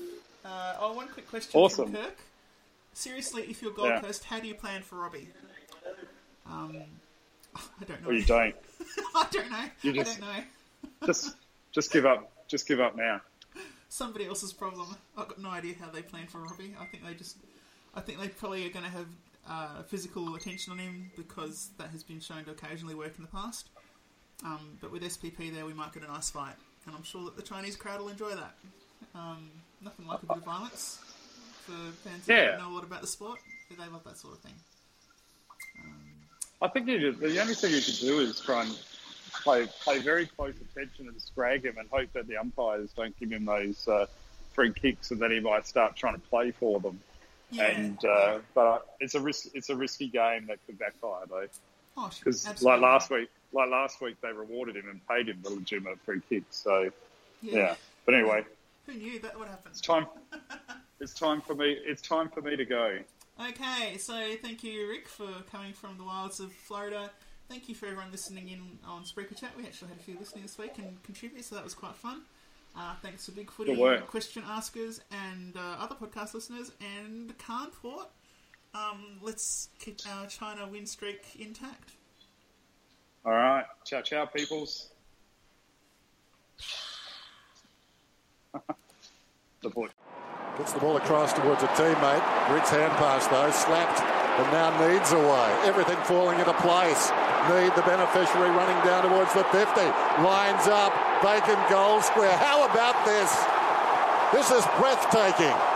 One quick question from Kirk. Seriously, if you're Gold Coast, how do you plan for Robbie? I don't know. Well, you don't. I don't know. Just give up. Just give up now. Somebody else's problem. I've got no idea how they plan for Robbie. I think they probably are going to have physical attention on him because that has been shown to occasionally work in the past. But with SPP there, we might get a nice fight, and I'm sure that the Chinese crowd will enjoy that. Nothing like a bit of violence for fans who don't know a lot about the sport. Do they love that sort of thing? I think the only thing you could do is try and pay very close attention and scrag him and hope that the umpires don't give him those free kicks, and then he might start trying to play for them. Yeah. And but it's a risky game that could backfire though. Oh, sure. Absolutely. Like last week, they rewarded him and paid him the legitimate free kicks. So yeah. But anyway, who knew that would happen? It's time for me to go. Okay, so thank you, Rick, for coming from the wilds of Florida. Thank you for everyone listening in on Spreaker Chat. We actually had a few listening this week and contribute, so that was quite fun. Thanks to Big Footy, question askers, and other podcast listeners, and Carnport. Let's keep our China win streak intact. All right. Ciao, ciao, peoples. The boy. Puts the ball across towards a teammate. Rick's hand pass, though, slapped, and now Need's away. Everything falling into place. Need, the beneficiary, running down towards the 50. Lines up, vacant goal square. How about this? This is breathtaking.